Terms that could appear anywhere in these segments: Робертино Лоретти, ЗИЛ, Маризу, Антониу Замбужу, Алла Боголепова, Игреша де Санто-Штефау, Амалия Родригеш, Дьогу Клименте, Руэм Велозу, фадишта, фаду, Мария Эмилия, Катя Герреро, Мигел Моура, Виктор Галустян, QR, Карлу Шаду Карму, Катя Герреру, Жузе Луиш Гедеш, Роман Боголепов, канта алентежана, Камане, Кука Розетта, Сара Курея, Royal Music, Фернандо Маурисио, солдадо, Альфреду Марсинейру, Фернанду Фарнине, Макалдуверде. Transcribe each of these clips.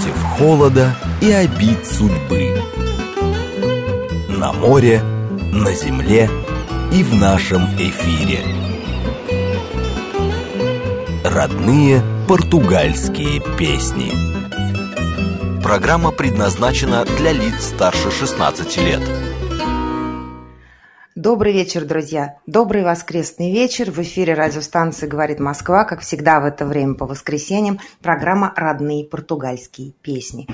против холода и обид судьбы. На море, на земле и в нашем эфире. Родные португальские песни. Программа предназначена для лиц старше 16 лет. Добрый вечер, друзья! Добрый воскресный вечер! В эфире радиостанции «Говорит Москва», как всегда в это время по воскресеньям, программа «Родные португальские песни».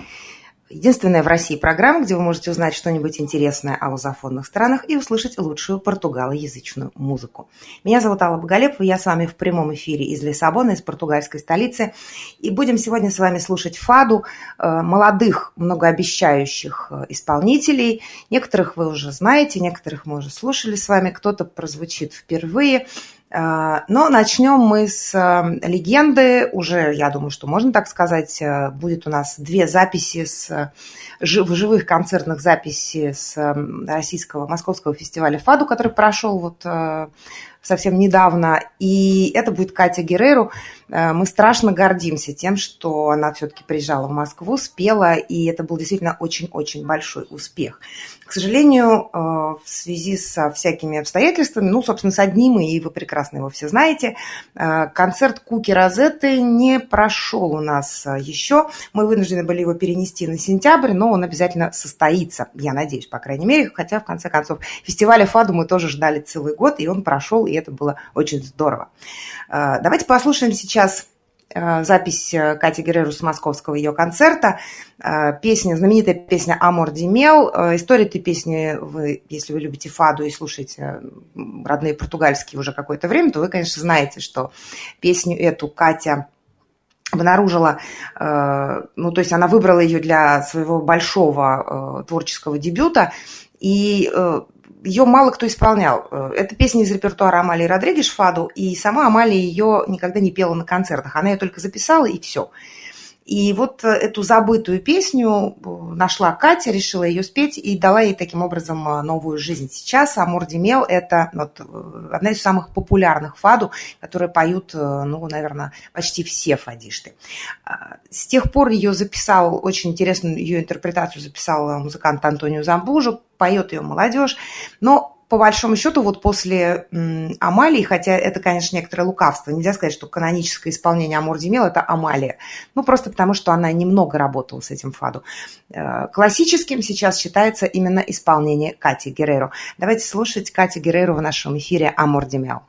Единственная в России программа, где вы можете узнать что-нибудь интересное о лузофонных странах и услышать лучшую португалоязычную музыку. Меня зовут Алла Боголепова, я с вами в прямом эфире из Лиссабона, из португальской столицы. И будем сегодня с вами слушать фаду молодых, многообещающих исполнителей. Некоторых вы уже знаете, некоторых мы уже слушали с вами, кто-то прозвучит впервые. Но начнем мы с легенды, уже, я думаю, что можно так сказать, будет у нас две записи живых концертных записей с российского московского фестиваля «Фаду», который прошел вот совсем недавно, и это будет Катя Герреру. Мы страшно гордимся тем, что она все-таки приезжала в Москву, спела, и это был действительно очень-очень большой успех. К сожалению, в связи со всякими обстоятельствами, собственно, с одним, и вы прекрасно его все знаете, концерт Куки Розетты не прошел у нас еще. Мы вынуждены были его перенести на сентябрь, но он обязательно состоится, я надеюсь, по крайней мере, хотя, в конце концов, фестиваля «Фаду» мы тоже ждали целый год, и он прошел, и это было очень здорово. Давайте послушаем сейчас запись Кати Герреру с московского ее концерта. Песня, знаменитая песня «Амор ди Мел». История этой песни, вы, если вы любите фаду и слушаете родные португальские уже какое-то время, то вы, конечно, знаете, что песню эту Катя обнаружила, то есть она выбрала ее для своего большого творческого дебюта, и ее мало кто исполнял. Это песня из репертуара Амалии Родригеш «Фаду», и сама Амалия ее никогда не пела на концертах. Она ее только записала, и все. И вот эту забытую песню нашла Катя, решила ее спеть и дала ей таким образом новую жизнь. Сейчас «Амор ди Мел» – это одна из самых популярных фаду, которые поют, наверное, почти все фадишты. С тех пор ее записал, очень интересную ее интерпретацию записал музыкант Антониу Замбужу, поет ее молодежь, но по большому счету, вот после Амалии, хотя это, конечно, некоторое лукавство, нельзя сказать, что каноническое исполнение «Амор ди Мел» – это Амалия. Просто потому, что она немного работала с этим фаду. Классическим сейчас считается именно исполнение Кати Герреру. Давайте слушать Катю Герреру в нашем эфире «Амор ди Мел».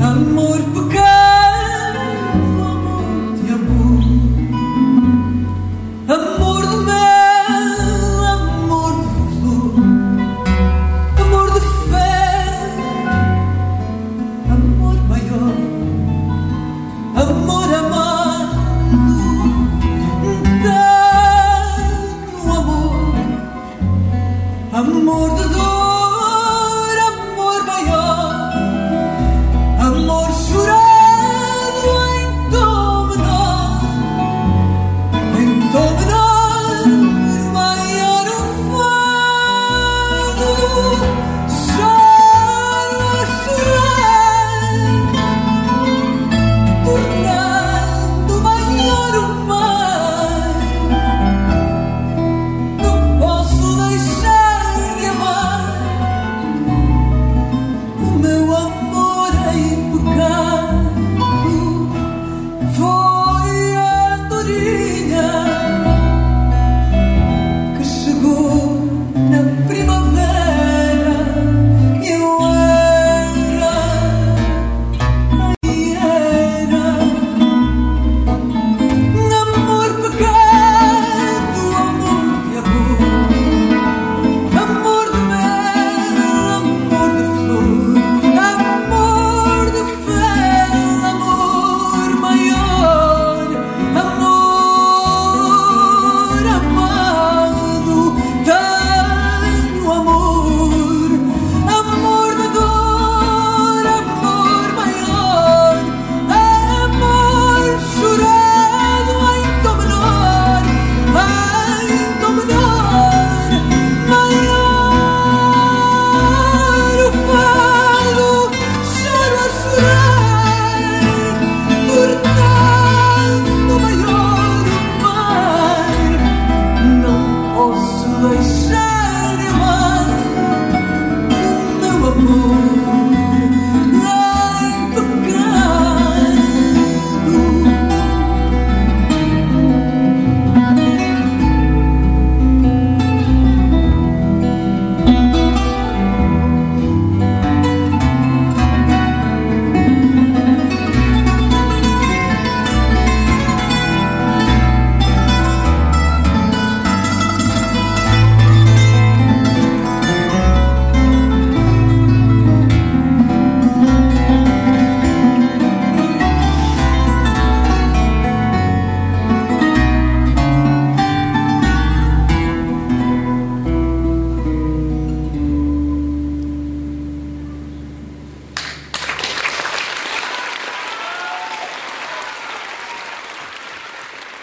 Amor.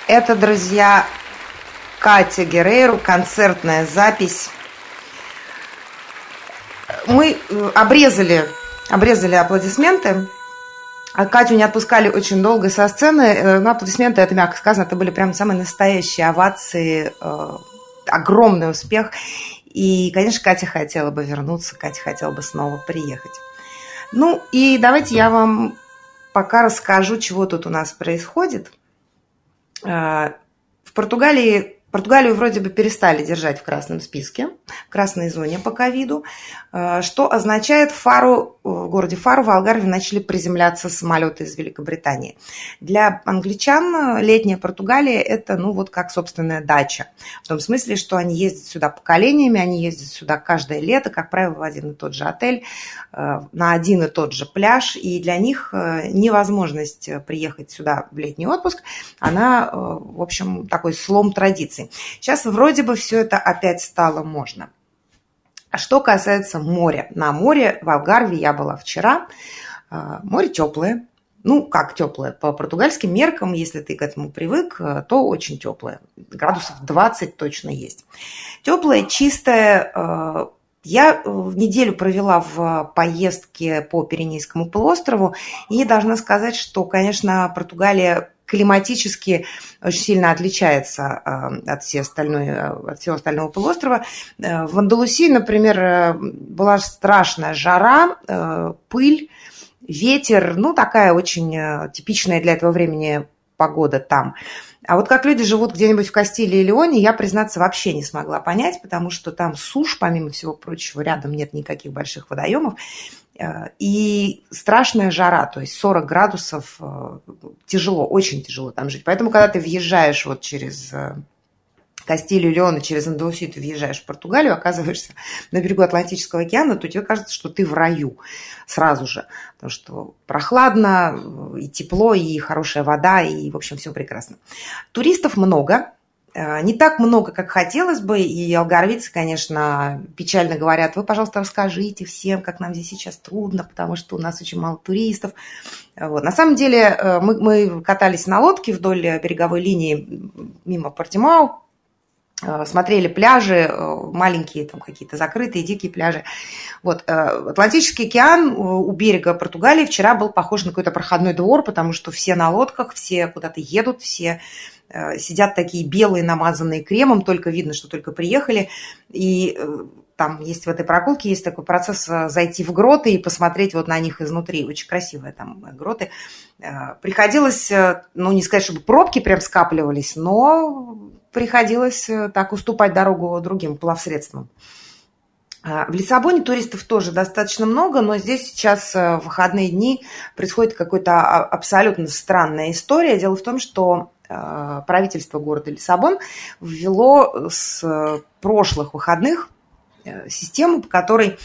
Это, друзья, Катя Герреру, концертная запись. Мы обрезали аплодисменты. А Катю не отпускали очень долго со сцены. Но аплодисменты, это мягко сказано, это были прям самые настоящие овации. Огромный успех. И, конечно, Катя хотела бы вернуться, Катя хотела бы снова приехать. Ну и давайте я вам пока расскажу, чего тут у нас происходит. В Португалии, Португалию вроде бы перестали держать в красном списке, в красной зоне по ковиду, что означает, в городе Фару в Алгарве начали приземляться самолеты из Великобритании. Для англичан летняя Португалия – это, ну, вот как собственная дача. В том смысле, что они ездят сюда поколениями, они ездят сюда каждое лето, как правило, в один и тот же отель, на один и тот же пляж. И для них невозможность приехать сюда в летний отпуск, она, в общем, такой слом традиций. Сейчас вроде бы все это опять стало можно. А что касается моря. На море в Алгарве я была вчера. Море теплое. Ну, как теплое? По португальским меркам, если ты к этому привык, то очень теплое. Градусов 20 точно есть. Теплое, чистое. Я неделю провела в поездке по Пиренейскому полуострову. И должна сказать, что, конечно, Португалия климатически очень сильно отличается от всего остального полуострова. В Андалусии, например, была страшная жара, пыль, ветер. Ну, такая очень типичная для этого времени погода там. А вот как люди живут где-нибудь в Кастилии и Леоне, я, признаться, вообще не смогла понять, потому что там сушь, помимо всего прочего, рядом нет никаких больших водоемов. И страшная жара, то есть 40 градусов, тяжело, очень тяжело там жить. Поэтому, когда ты въезжаешь вот через Кастилию, Леон и через Андалусию, ты въезжаешь в Португалию, оказываешься на берегу Атлантического океана, то тебе кажется, что ты в раю сразу же. Потому что прохладно, и тепло, и хорошая вода, и, в общем, все прекрасно. Туристов много. Не так много, как хотелось бы, и алгарвицы, конечно, печально говорят: вы, пожалуйста, расскажите всем, как нам здесь сейчас трудно, потому что у нас очень мало туристов. Вот. На самом деле мы катались на лодке вдоль береговой линии мимо Портимау, смотрели пляжи, маленькие там какие-то закрытые, дикие пляжи. Вот. Атлантический океан у берега Португалии вчера был похож на какой-то проходной двор, потому что все на лодках, все куда-то едут, все сидят такие белые, намазанные кремом, только видно, что только приехали. И там есть в этой прогулке есть такой процесс зайти в гроты и посмотреть вот на них изнутри. Очень красивые там гроты. Приходилось, ну, не сказать, чтобы пробки прям скапливались, но приходилось так уступать дорогу другим плавсредствам. В Лиссабоне туристов тоже достаточно много, но здесь сейчас в выходные дни происходит какая-то абсолютно странная история. Дело в том, что правительство города Лиссабон ввело с прошлых выходных систему, по которой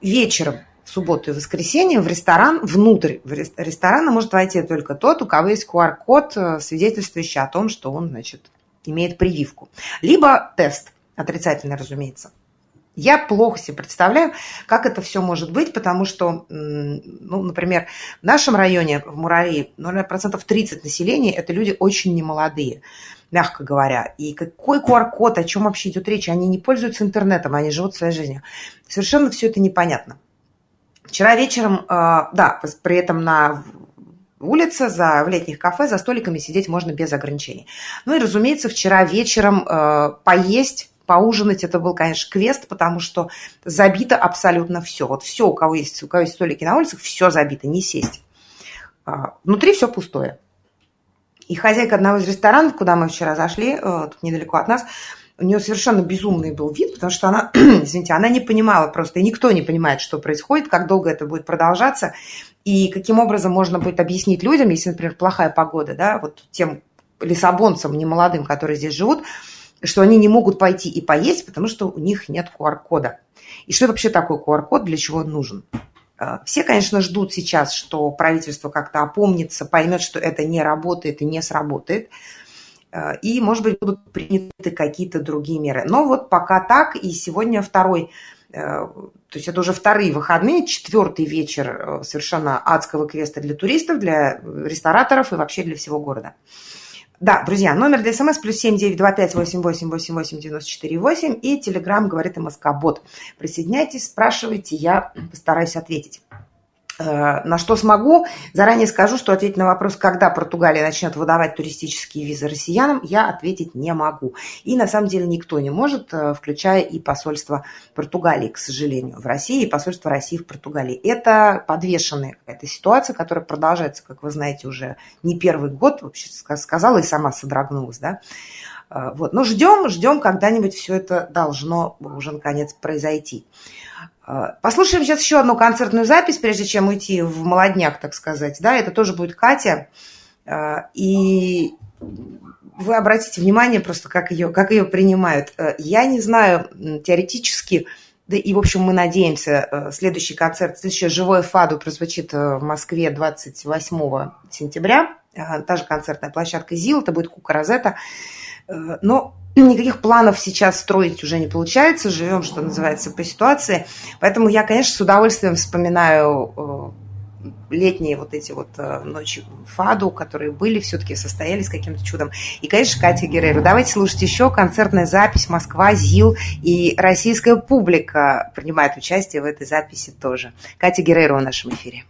вечером в субботу и воскресенье в ресторан, внутрь ресторана может войти только тот, у кого есть QR-код, свидетельствующий о том, что он, значит, имеет прививку. Либо тест отрицательный, разумеется. Я плохо себе представляю, как это все может быть, потому что, ну, например, в нашем районе, в Мурарии, 30% населения – это люди очень немолодые, мягко говоря. И какой QR-код, о чем вообще идет речь? Они не пользуются интернетом, они живут своей жизнью. Совершенно все это непонятно. Вчера вечером, да, при этом на улице, в летних кафе, за столиками сидеть можно без ограничений. Ну и, разумеется, вчера вечером поесть, поужинать — это был, конечно, квест, потому что забито абсолютно все. Вот все, у кого есть столики на улицах, все забито, не сесть. Внутри все пустое. И хозяйка одного из ресторанов, куда мы вчера зашли, тут недалеко от нас, у нее совершенно безумный был вид, потому что она, извините, она не понимала просто, и никто не понимает, что происходит, как долго это будет продолжаться, и каким образом можно будет объяснить людям, если, например, плохая погода, да, вот тем лиссабонцам немолодым, которые здесь живут, что они не могут пойти и поесть, потому что у них нет QR-кода. И что вообще такое QR-код, для чего он нужен? Все, конечно, ждут сейчас, что правительство как-то опомнится, поймет, что это не работает и не сработает. И, может быть, будут приняты какие-то другие меры. Но вот пока так, и сегодня второй, то есть это уже вторые выходные, четвертый вечер совершенно адского квеста для туристов, для рестораторов и вообще для всего города. Да, друзья, номер для СМС +7 925 888 889 48 и Телеграм говорит МСК-бот. Присоединяйтесь, спрашивайте, я постараюсь ответить. На что смогу, заранее скажу, что ответить на вопрос, когда Португалия начнет выдавать туристические визы россиянам, я ответить не могу. И на самом деле никто не может, включая и посольство Португалии, к сожалению, в России, и посольство России в Португалии. Это подвешенная какая-то ситуация, которая продолжается, как вы знаете, уже не первый год, вообще сказала и сама содрогнулась, да. Вот. Но ждем, когда-нибудь все это должно уже наконец произойти. Послушаем сейчас еще одну концертную запись, прежде чем уйти в молодняк, так сказать. Да, это тоже будет Катя. И вы обратите внимание просто, как ее принимают. Я не знаю, теоретически, да и, в общем, мы надеемся, следующий концерт, следующее живое фаду прозвучит в Москве 28 сентября. Та же концертная площадка ЗИЛ, это будет Кукурузета. Но никаких планов сейчас строить уже не получается, живем, что называется, по ситуации. Поэтому я, конечно, с удовольствием вспоминаю летние вот эти вот ночи фаду, которые были, все-таки состоялись каким-то чудом. И, конечно, Катя Герреру. Давайте слушать еще концертная запись Москва, ЗИЛ, и российская публика принимает участие в этой записи тоже. Катя Герреру в нашем эфире.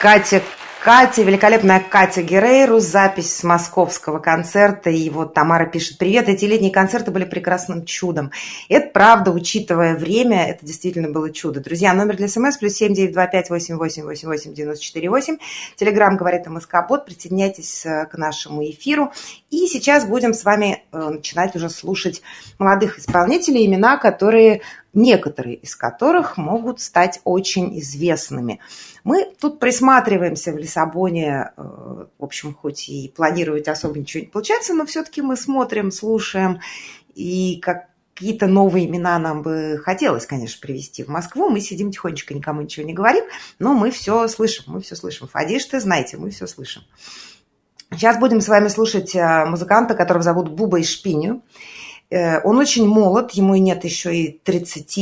Катя, великолепная Катя Герреру, запись с московского концерта, и вот Тамара пишет: «Привет, эти летние концерты были прекрасным чудом». Это правда, учитывая время, это действительно было чудо. Друзья, номер для СМС +7 925 888 8948. Телеграм говорит МСК-бот, присоединяйтесь к нашему эфиру. И сейчас будем с вами начинать уже слушать молодых исполнителей, имена, которые... некоторые из которых могут стать очень известными. Мы тут присматриваемся в Лиссабоне, в общем, хоть и планировать особо ничего не получается, но все-таки мы смотрим, слушаем, и какие-то новые имена нам бы хотелось, конечно, привезти в Москву. Мы сидим тихонечко, никому ничего не говорим, но мы все слышим, мы все слышим. Фадиш, ты знаете, мы все слышим. Сейчас будем с вами слушать музыканта, которого зовут Буба Эшпинью. Он очень молод, ему нет еще и 30.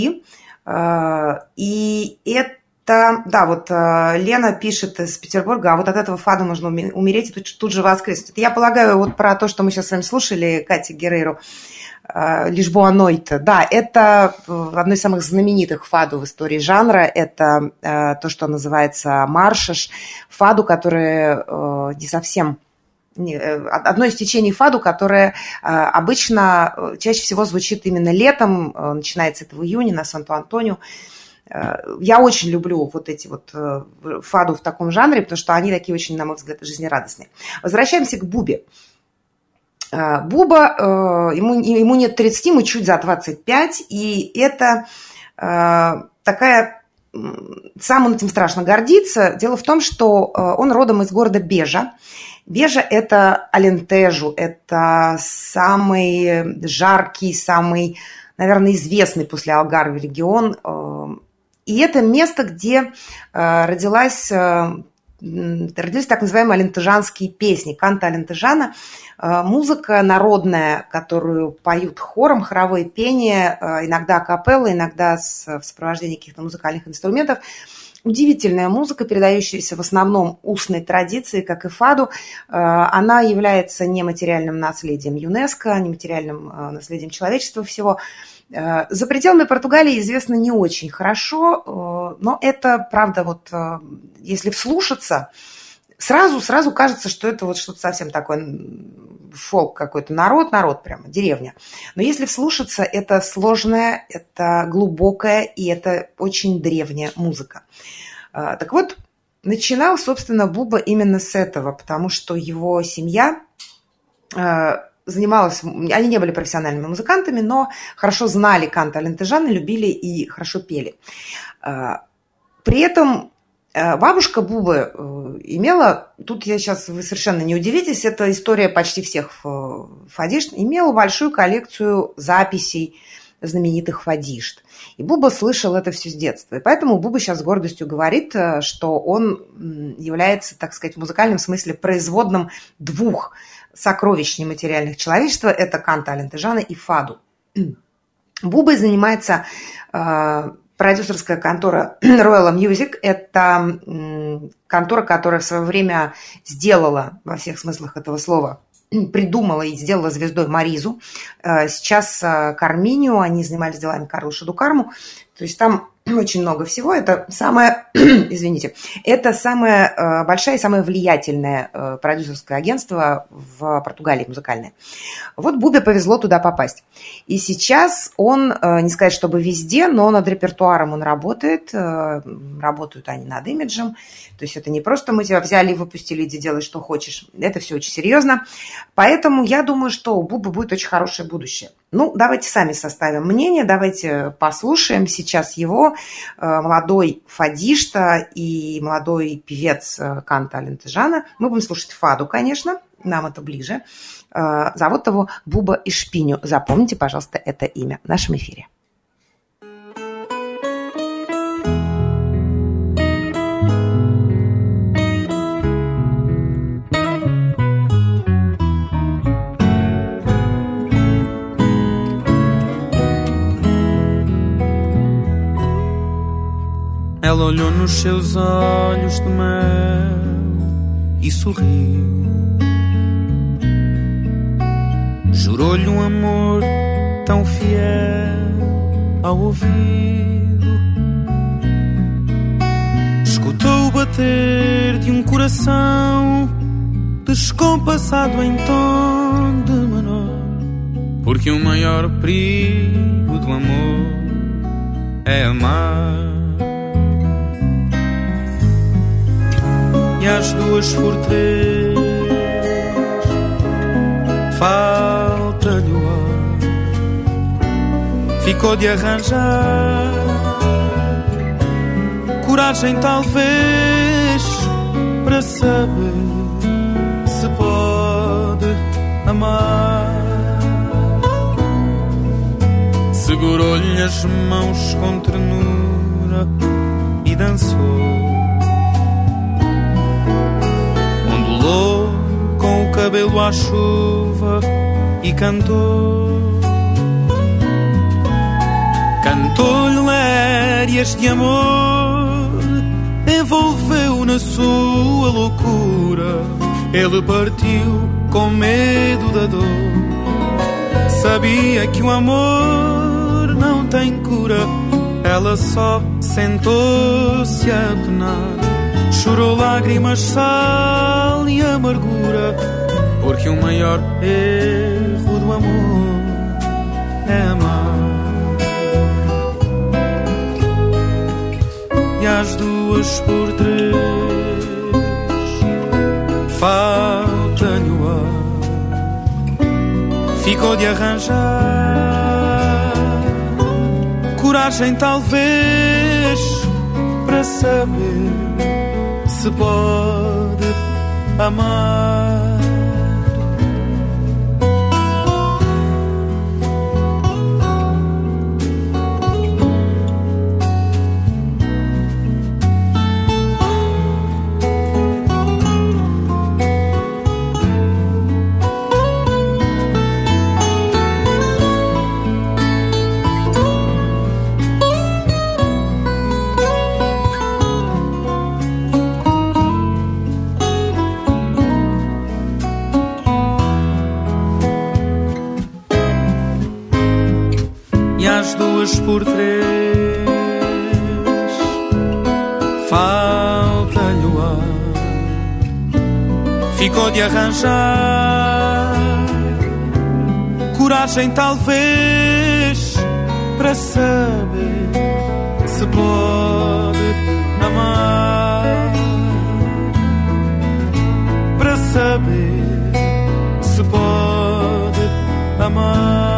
И это, да, вот Лена пишет из Петербурга: а вот от этого фада нужно умереть и тут же воскреснуть. Я полагаю, вот про то, что мы сейчас с вами слушали, Катя Герреру, «Лишбоа Нойте». Да, это одно из самых знаменитых фаду в истории жанра. Это то, что называется маршиш, фаду, которое не совсем... одно из течений фаду, которое обычно чаще всего звучит именно летом, начинается это в июне на Санто-Антонио. Я очень люблю вот эти вот фаду в таком жанре, потому что они такие очень, на мой взгляд, жизнерадостные. Возвращаемся к Бубе. Буба, ему нет 30, ему чуть за 25, и это такая... Сам он этим страшно гордится. Дело в том, что он родом из города Бежа. Бежа – это Алентежу, это самый жаркий, самый, наверное, известный после Алгарве регион. И это место, где родились так называемые алентежанские песни, канта алентежана, музыка народная, которую поют хором, хоровое пение, иногда акапелла, иногда в сопровождении каких-то музыкальных инструментов. Удивительная музыка, передающаяся в основном устной традиции, как и фаду. Она является нематериальным наследием ЮНЕСКО, нематериальным наследием человечества всего. За пределами Португалии известно не очень хорошо, но это, правда, вот если вслушаться, сразу кажется, что это вот что-то совсем такое, фолк какой-то, народ прямо, деревня. Но если вслушаться, это сложная, это глубокая и это очень древняя музыка. Так вот, начинал, собственно, Буба именно с этого, потому что его семья... занималась, они не были профессиональными музыкантами, но хорошо знали канта алентежана, любили и хорошо пели. При этом бабушка Бубы имела, тут я сейчас, вы совершенно не удивитесь, это история почти всех фадишт, имела большую коллекцию записей знаменитых фадишт. И Буба слышал это все с детства. И поэтому Буба сейчас с гордостью говорит, что он является, так сказать, в музыкальном смысле производным двух сокровищ нематериальных человечества – это канта алентежана и фаду. Бубой занимается продюсерская контора Royal Music. Это контора, которая в свое время сделала, во всех смыслах этого слова, придумала и сделала звездой Маризу. Сейчас Карминью, они занимались делами Карлу Шаду Карму. То есть там очень много всего. Это самое, извините, это самое большое и самое влиятельное продюсерское агентство в Португалии музыкальное. Вот Бубе повезло туда попасть. И сейчас он, не сказать, чтобы везде, но над репертуаром он работает. Работают они над имиджем. То есть это не просто мы тебя взяли и выпустили, иди делай, что хочешь. Это все очень серьезно. Поэтому я думаю, что у Бубы будет очень хорошее будущее. Ну, давайте сами составим мнение, давайте послушаем сейчас его, молодой фадишта и молодой певец канта алентежана. Мы будем слушать фаду, конечно, нам это ближе. Зовут его Буба Эшпинью. Запомните, пожалуйста, это имя в нашем эфире. Ela olhou nos seus olhos de mel e sorriu. Jurou-lhe um amor tão fiel ao ouvido. Escutou Escutou o bater de um coração descompassado em tom de menor, porque o maior perigo do amor é amar. E às 2:45 falta-lhe o ar, ficou de arranjar coragem talvez para saber se pode amar. Segurou-lhe as mãos com ternura e dançou, ondulou com o cabelo à chuva e cantou. Cantou-lhe lérias de amor, envolveu na sua loucura. Ele partiu com medo da dor, sabia que o amor não tem cura. Ela só sentou-se a penar, chorou lágrimas, sal e amargura, porque o maior erro do amor é amar. E às 2:45 falta-lhe o ar, ficou de arranjar coragem talvez para saber se pode amar. Às 2:45 falta-lhe o ar, ficou de arranjar coragem talvez para saber se pode amar, para saber se pode amar,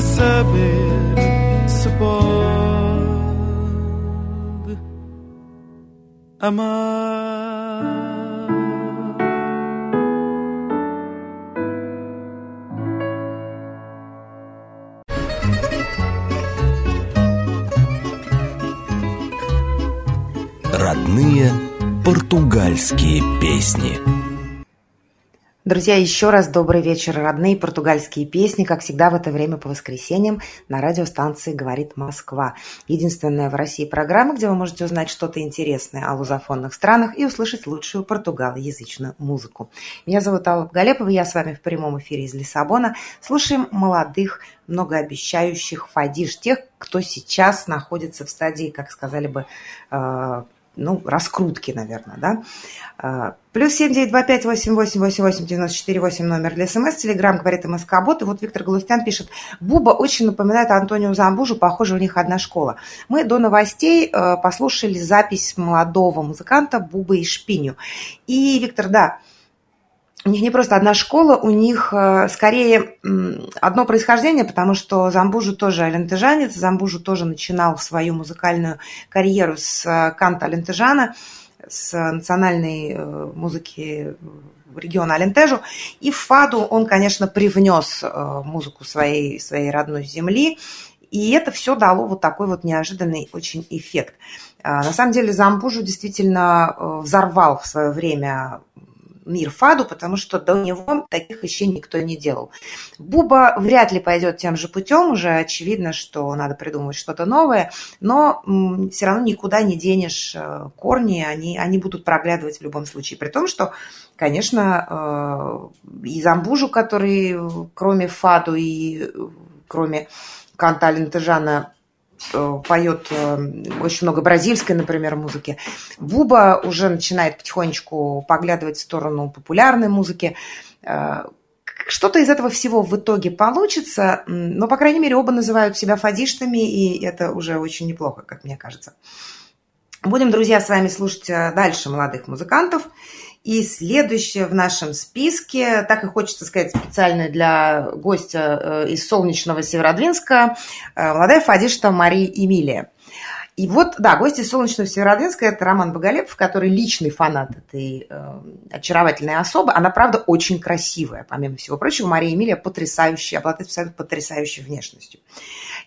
saber se pode amar. Родные португальские песни. Друзья, еще раз добрый вечер, родные португальские песни, как всегда в это время по воскресеньям на радиостанции «Говорит Москва». Единственная в России программа, где вы можете узнать что-то интересное о лузофонных странах и услышать лучшую португалоязычную музыку. Меня зовут Алла Боголепова, я с вами в прямом эфире из Лиссабона. Слушаем молодых, многообещающих фадиш, тех, кто сейчас находится в стадии, как сказали бы, раскрутки, наверное, да. +7 925 888 8 94 8 номер для СМС, Телеграм «Говорит МСК-бот». И вот Виктор Галустян пишет: Буба очень напоминает Антониу Замбужу, похоже, у них одна школа. Мы до новостей послушали запись молодого музыканта Бубы Эшпинью. И, Виктор, да, у них не просто одна школа, у них скорее одно происхождение, потому что Замбужу тоже алентежанец, Замбужу тоже начинал свою музыкальную карьеру с канта алентежана, с национальной музыки региона Алентежо. И в фаду он, конечно, привнес музыку своей родной земли, и это все дало вот такой вот неожиданный очень эффект. На самом деле Замбужу действительно взорвал в свое время мир фаду, потому что до него таких еще никто не делал. Буба вряд ли пойдет тем же путем, уже очевидно, что надо придумывать что-то новое, но все равно никуда не денешь корни, они будут проглядывать в любом случае. При том, что, конечно, и Замбужу, который кроме фаду и кроме канта алентежана поет очень много бразильской, например, музыки. Буба уже начинает потихонечку поглядывать в сторону популярной музыки. Что-то из этого всего в итоге получится, но, по крайней мере, оба называют себя фадиштами, и это уже очень неплохо, как мне кажется. Будем, друзья, с вами слушать дальше молодых музыкантов. И следующее в нашем списке, так и хочется сказать, специально для гостя из солнечного Северодвинска, молодая фадишта Мария Эмилия. И вот, да, гость из солнечного Северодвинска – это Роман Боголепов, который личный фанат этой очаровательной особы. Она, правда, очень красивая, помимо всего прочего. Мария Эмилия потрясающая, обладает потрясающей внешностью.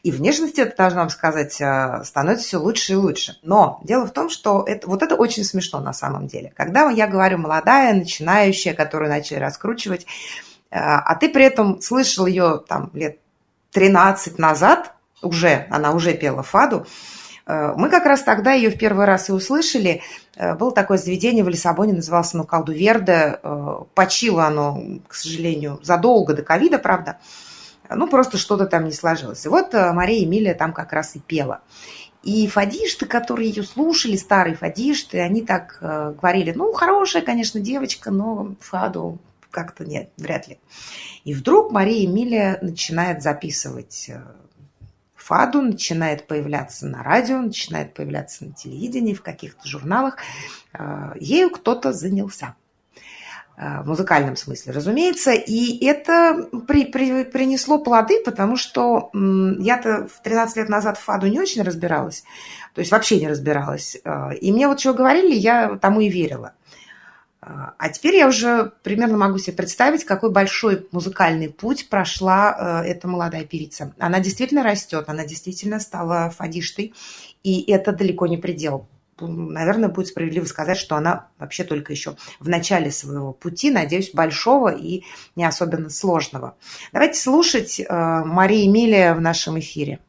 И внешность, это, должна вам сказать, становится все лучше и лучше. Но дело в том, что это, вот это очень смешно на самом деле. Когда я говорю молодая, начинающая, которую начали раскручивать, а ты при этом слышал ее там, лет 13 назад, уже, она уже пела фаду. Мы как раз тогда ее в первый раз и услышали. Было такое заведение в Лиссабоне, называлось оно «Макалдуверде». Почило оно, к сожалению, задолго до ковида, правда. Ну, просто что-то там не сложилось. И вот Мария Эмилия там как раз и пела. И фадишты, которые ее слушали, старые фадишты, они так говорили, ну, хорошая, конечно, девочка, но фаду как-то нет, вряд ли. И вдруг Мария Эмилия начинает записывать фаду, начинает появляться на радио, начинает появляться на телевидении, в каких-то журналах. Ею кто-то занялся. В музыкальном смысле, разумеется. И это принесло плоды, потому что я-то 13 лет назад в фаду не очень разбиралась. То есть вообще не разбиралась. И мне вот чего говорили, я тому и верила. А теперь я уже примерно могу себе представить, какой большой музыкальный путь прошла эта молодая певица. Она действительно растет, она действительно стала фадиштой, и это далеко не предел. Наверное, будет справедливо сказать, что она вообще только еще в начале своего пути, надеюсь, большого и не особенно сложного. Давайте слушать Марию Эмилию в нашем эфире.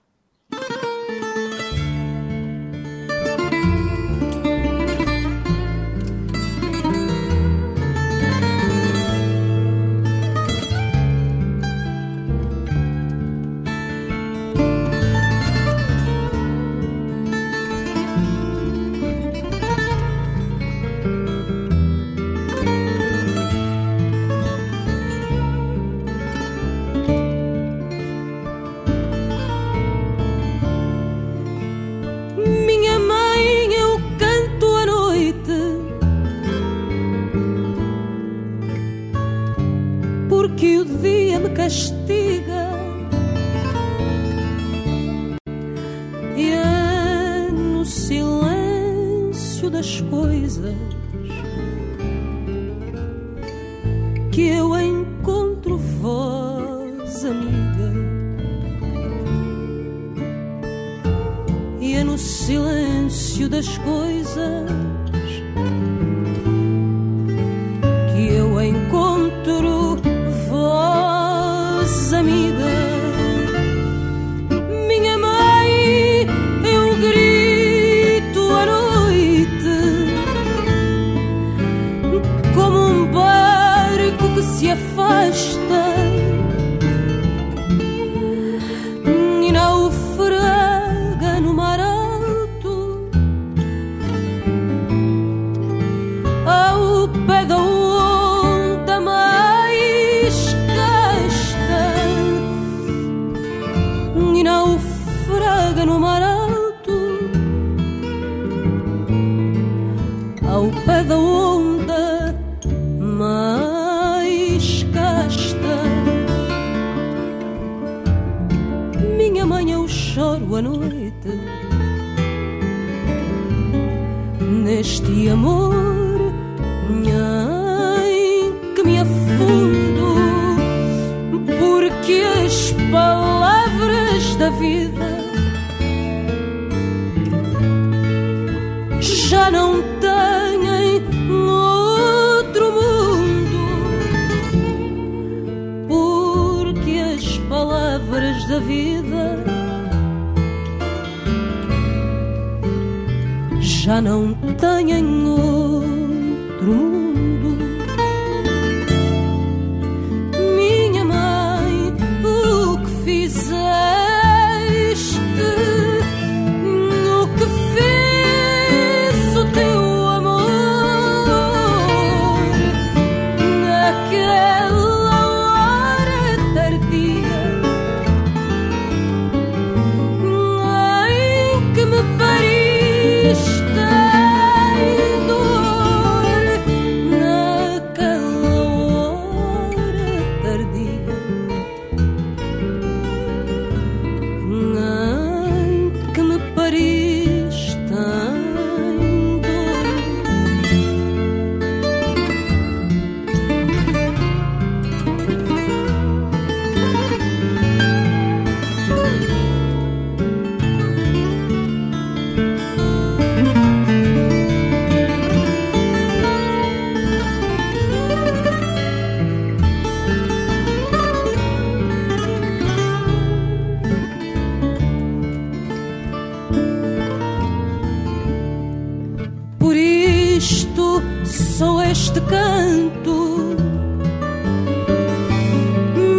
só este canto.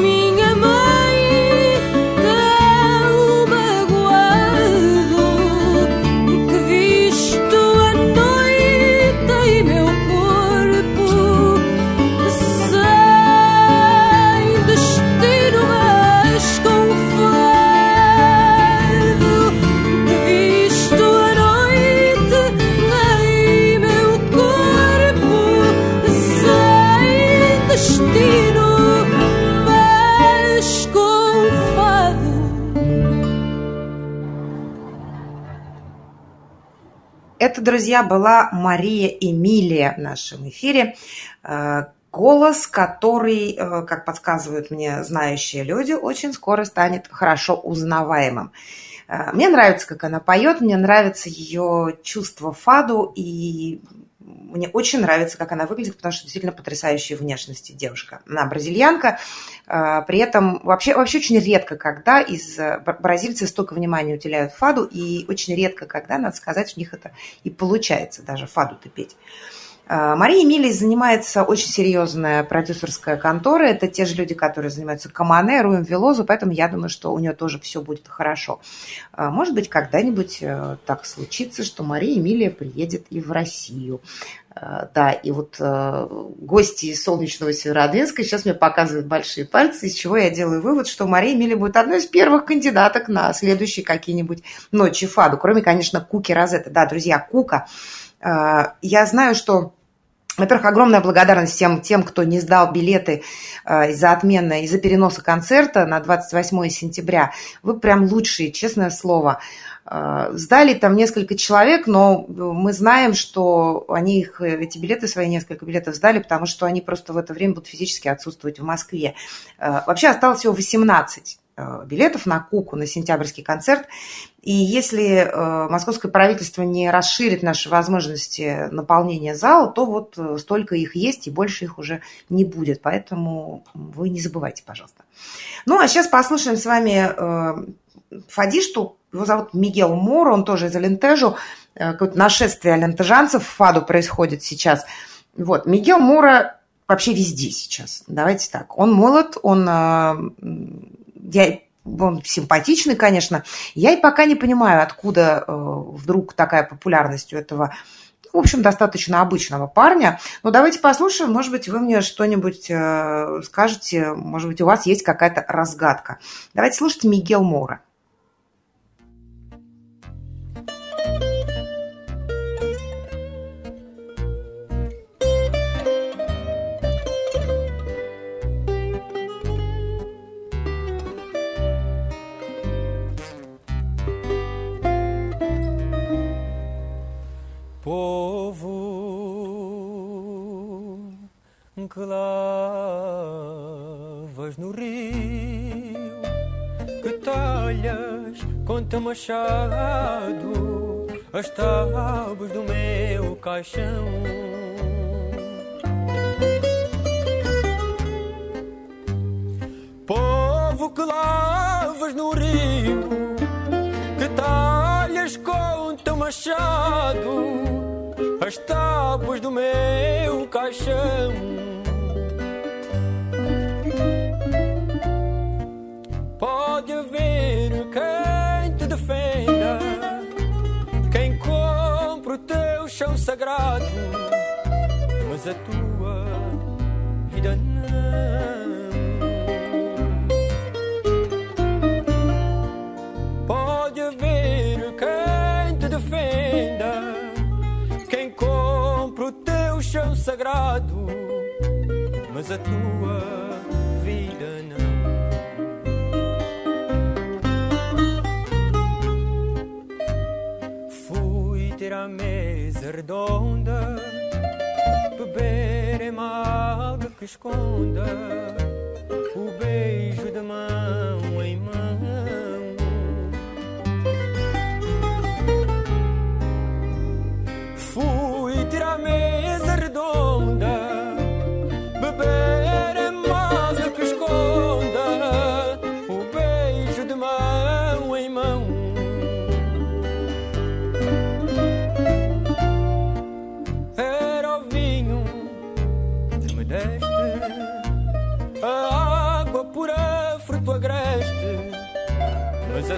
Minha mãe, tão magoado, que visto a noite em meu corpo, sem destino, mas com fado, que visto a noite em meu corpo, sem destino. Это, друзья, была Мария Эмилия в нашем эфире. Голос, который, как подсказывают мне знающие люди, очень скоро станет хорошо узнаваемым. Мне нравится, как она поет, мне нравится ее чувство фаду, и мне очень нравится, как она выглядит, потому что действительно потрясающая внешность девушка. Она бразильянка, при этом вообще очень редко, когда из бразильцев столько внимания уделяют фаду, и очень редко, когда, надо сказать, у них это и получается даже фаду-то петь. Мария Эмилия занимается очень серьезная продюсерская контора. Это те же люди, которые занимаются Камане, Руэм Велозу, поэтому я думаю, что у нее тоже все будет хорошо. Может быть, когда-нибудь так случится, что Мария Эмилия приедет и в Россию. Да, и вот гости из солнечного Северодвинска сейчас мне показывают большие пальцы, из чего я делаю вывод, что Мария Эмилия будет одной из первых кандидаток на следующие какие-нибудь ночи фаду. Кроме, конечно, Куки Розетты. Да, друзья, Кука. Я знаю, что, во-первых, огромная благодарность всем тем, кто не сдал билеты из-за отмены, из-за переноса концерта на 28 сентября. Вы прям лучшие, честное слово. Сдали там несколько человек, но мы знаем, что они эти билеты, свои несколько билетов сдали, потому что они просто в это время будут физически отсутствовать в Москве. Вообще осталось всего 18 билетов на Куку, на сентябрьский концерт. И если московское правительство не расширит наши возможности наполнения зала, то вот столько их есть, и больше их уже не будет. Поэтому вы не забывайте, пожалуйста. Ну, а сейчас послушаем с вами фадишту. Его зовут Мигел Моура, он тоже из Алентежо. Какое-то нашествие алентежанцев в фаду происходит сейчас. Вот, Мигел Моура вообще везде сейчас. Давайте так. Он молод, он симпатичный, конечно. Я и пока не понимаю, откуда вдруг такая популярность у этого, в общем, достаточно обычного парня. Но давайте послушаем, может быть, вы мне что-нибудь скажете, может быть, у вас есть какая-то разгадка. Давайте слушать Мигел Моура. Povo, clavas no rio, que talhas com teu machado as tábuas do meu caixão. Povo, clavas no rio, que talhas com teu machado as tábuas do meu caixão. Pode haver quem te defenda, quem compra o teu chão sagrado, mas a tua vida não. Pode haver quem te defenda, pro teu chão sagrado, mas a tua vida não. Fui ter a mesa redonda, beber em malga que esconda o beijo de mão em mão. A mesa redonda, beber é mais do que esconda o beijo de mão em mão. Era o vinho mas a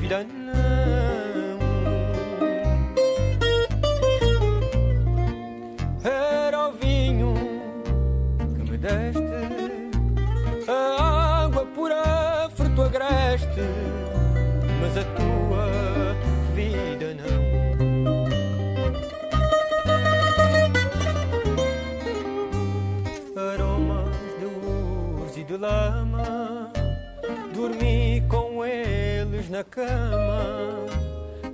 vida não. Era o vinho que me deste, a água pura, fruto agreste, mas a tua vida não. De lama, dormi com eles na cama,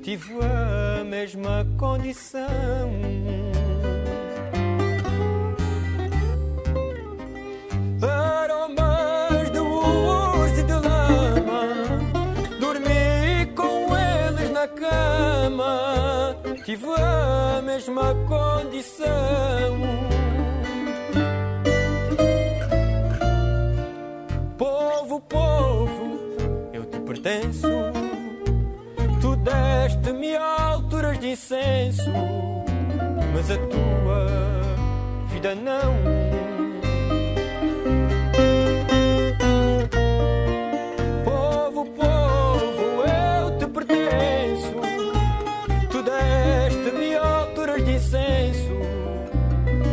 tive a mesma condição. Aromas de urso e de lama, dormi com eles na cama, tive a mesma condição. Povo, eu te pertenço. Tu deste-me alturas de incenso, mas a tua vida não. Povo, povo, eu te pertenço. Tu deste-me alturas de incenso,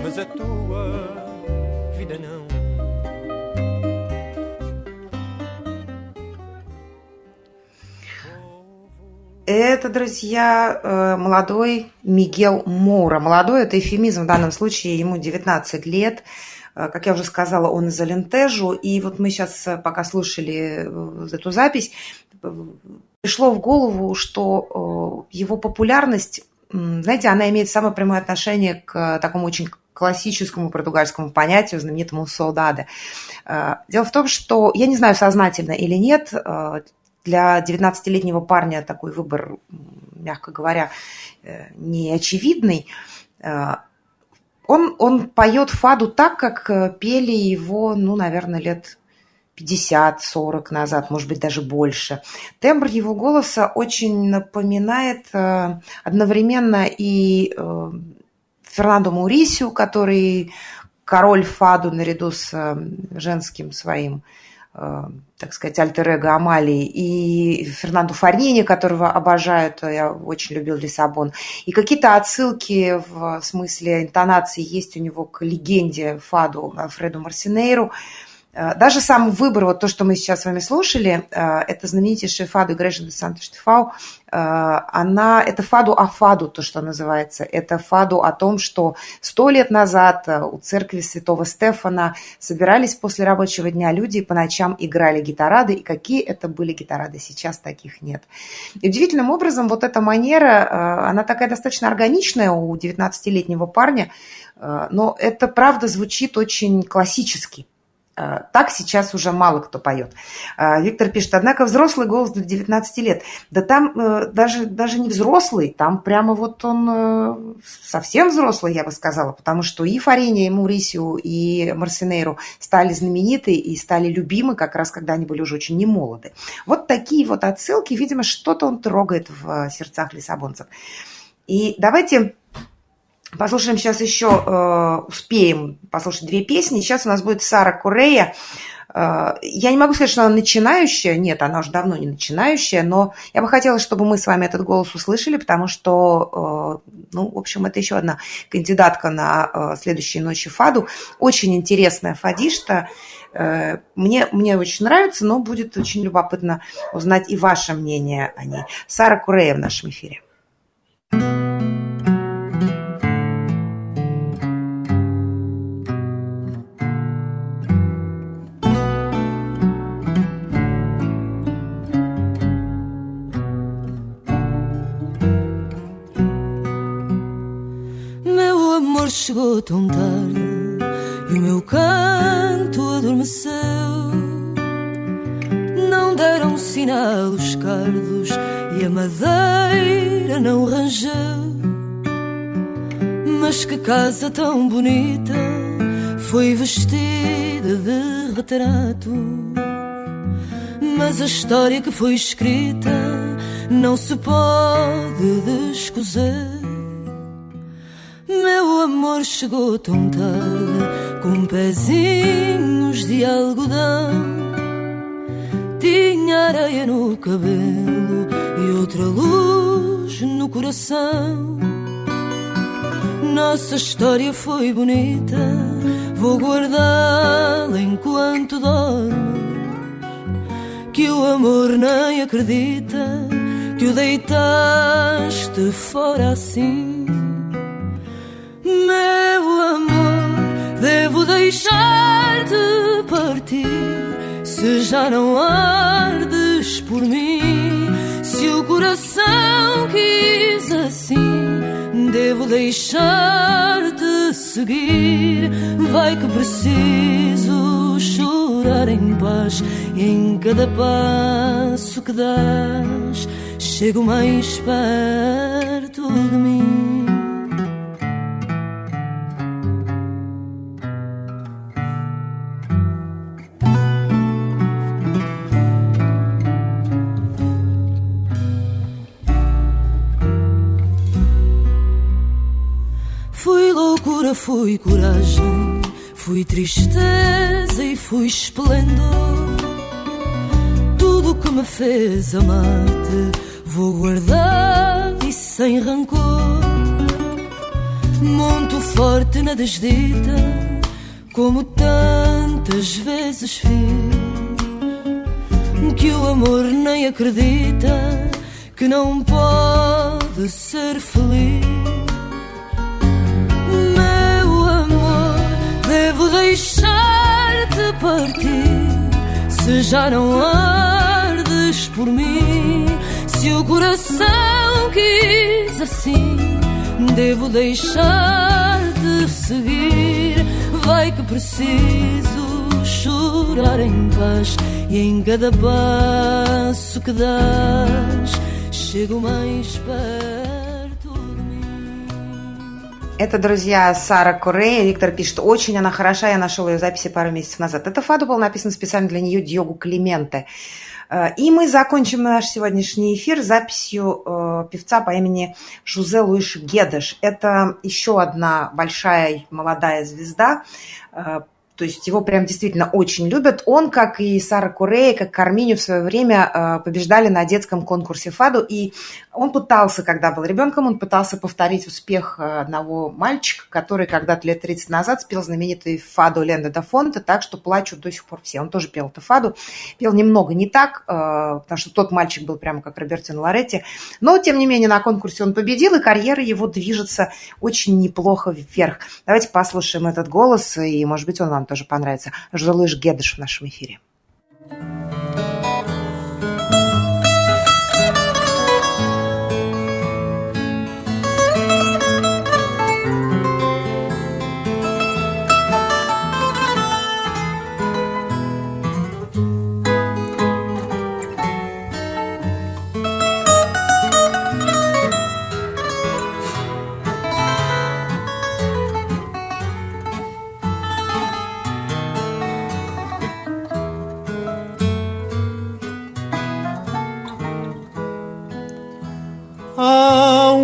mas a tua vida não. Это, друзья, молодой Мигел Моура. Молодой – это эвфемизм, в данном случае ему 19 лет. Как я уже сказала, он из Алентежу. И вот мы сейчас, пока слушали эту запись, пришло в голову, что его популярность, знаете, она имеет самое прямое отношение к такому очень классическому португальскому понятию, знаменитому солдадо. Дело в том, что, я не знаю, сознательно или нет, для 19-летнего парня такой выбор, мягко говоря, неочевидный. Он поет фаду так, как пели его, ну, наверное, лет 50-40 назад, может быть, даже больше. Тембр его голоса очень напоминает одновременно и Фернандо Маурисио, который король фаду наряду с женским своим, так сказать, альтер-эго Амалии, и Фернанду Фарнине, которого обожают, я очень любил Лиссабон. И какие-то отсылки в смысле интонации есть у него к легенде фаду Альфреду Марсинейру. Даже сам выбор, вот то, что мы сейчас с вами слушали, это знаменитейшая фаду Игреша де Санто-Штефау, это фаду о фаду, то, что называется. Это фаду о том, что 100 лет назад у церкви святого Стефана собирались после рабочего дня люди и по ночам играли гитарады. И какие это были гитарады, сейчас таких нет. И удивительным образом вот эта манера, она такая достаточно органичная у 19-летнего парня, но это, правда, звучит очень классически. Так сейчас уже мало кто поет. Виктор пишет, однако взрослый голос до 19 лет. Да там даже не взрослый, там прямо вот он совсем взрослый, я бы сказала, потому что и Фарине, и Маурисио, и Марсинейру стали знамениты и стали любимы, как раз когда они были уже очень немолоды. Вот такие вот отсылки, видимо, что-то он трогает в сердцах лиссабонцев. И давайте послушаем сейчас еще, успеем послушать две песни. Сейчас у нас будет Сара Курея. Я не могу сказать, что она начинающая. Нет, она уже давно не начинающая. Но я бы хотела, чтобы мы с вами этот голос услышали, потому что, ну, в общем, это еще одна кандидатка на следующие ночи фаду. Очень интересная фадишта. Мне очень нравится, но будет очень любопытно узнать и ваше мнение о ней. Сара Курея в нашем эфире. Chegou tão tarde e o meu canto adormeceu. Não deram sinal os cardos e a madeira não rangeu. Mas que casa tão bonita foi vestida de retrato. Mas a história que foi escrita não se pode descoser. Meu amor chegou tão tarde, com pezinhos de algodão. tinha areia no cabelo e outra luz no coração. Nossa história foi bonita, vou guardá-la enquanto dorme. Que o amor nem acredita que o deitaste fora assim. Meu amor, devo deixar-te partir. Se já não ardes por mim, se o coração quis assim, devo deixar-te seguir. Vai que preciso chorar em paz, em cada passo que dás, chego mais perto de mim. Fui coragem, fui tristeza e fui esplendor. Tudo o que me fez amar-te vou guardar e sem rancor. Monto forte na desdita, como tantas vezes fiz. Que o amor nem acredita que não pode ser feliz. Devo deixar-te partir, se já não ardes por mim, se o coração quis assim, devo deixar-te seguir. Vai que preciso chorar em paz, e em cada passo que dás, chego mais perto. Это, друзья, Сара Курея. Виктор пишет, очень она хороша, я нашел ее записи пару месяцев назад. Это фado был написан специально для нее Дьогу Клименте. И мы закончим наш сегодняшний эфир записью певца по имени Жузе Луиш Гедеш. Это еще одна большая молодая звезда. То есть его прям действительно очень любят. Он, как и Сара Курея, как Карминью в свое время побеждали на детском конкурсе фаду. И он пытался, когда был ребенком, он пытался повторить успех одного мальчика, который когда-то лет 30 назад спел знаменитый фаду Ленда да Фонта, так что плачут до сих пор все. Он тоже пел это фаду. Пел немного не так, потому что тот мальчик был прямо как Робертино Лоретти. Но, тем не менее, на конкурсе он победил, и карьера его движется очень неплохо вверх. Давайте послушаем этот голос, и, может быть, он вам тоже понравится. Жузе Луиш Гедеш в нашем эфире.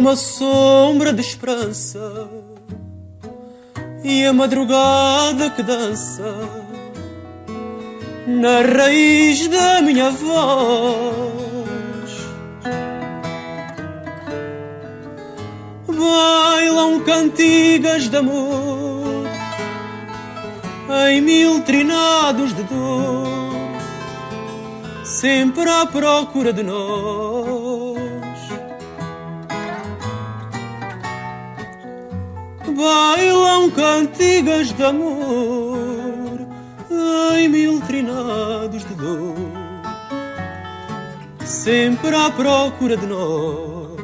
Uma sombra de esperança e a madrugada que dança na raiz da minha voz. Bailam cantigas de amor em mil trinados de dor, sempre à procura de nós. Bailam cantigas de amor em mil trinados de dor, sempre à procura de nós.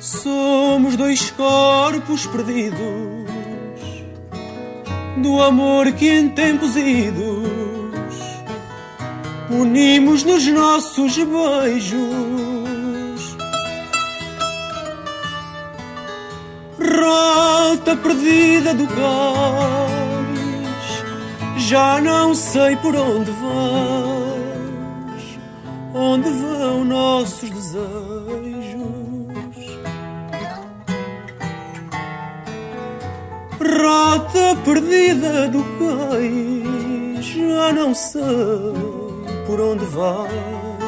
Somos dois corpos perdidos do amor que em tempos idos unimos nos nossos beijos. Rota perdida do cais, já não sei por onde vais, onde vão nossos desejos. Rata perdida do cais, já não sei por onde vais,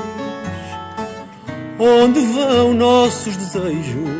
onde vão nossos desejos.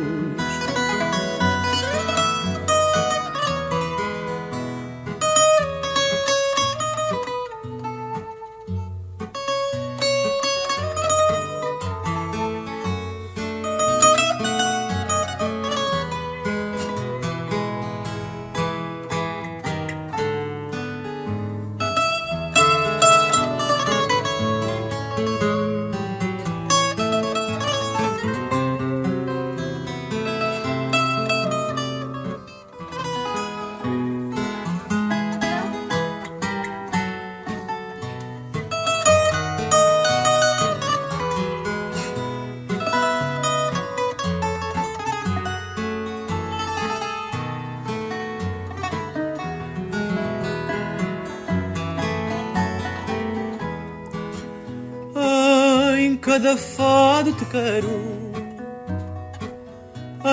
Em cada fado te quero,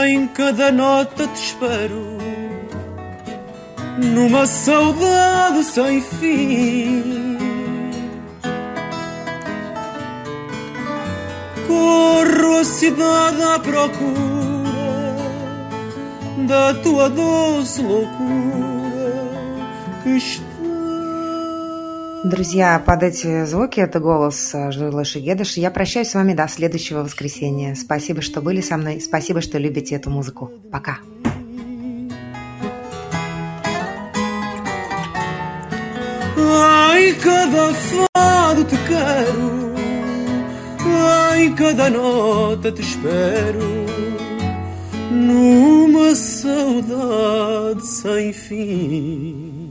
em cada nota te espero, numa saudade sem fim. Corro a cidade à procura da tua doce loucura que está. Друзья, под эти звуки, это голос Жузе Луиша Гедеша. Я прощаюсь с вами до следующего воскресенья. Спасибо, что были со мной. Спасибо, что любите эту музыку. Пока. Ai, cada fado te quero, ai, cada nota te espero, numa saudade sem fim.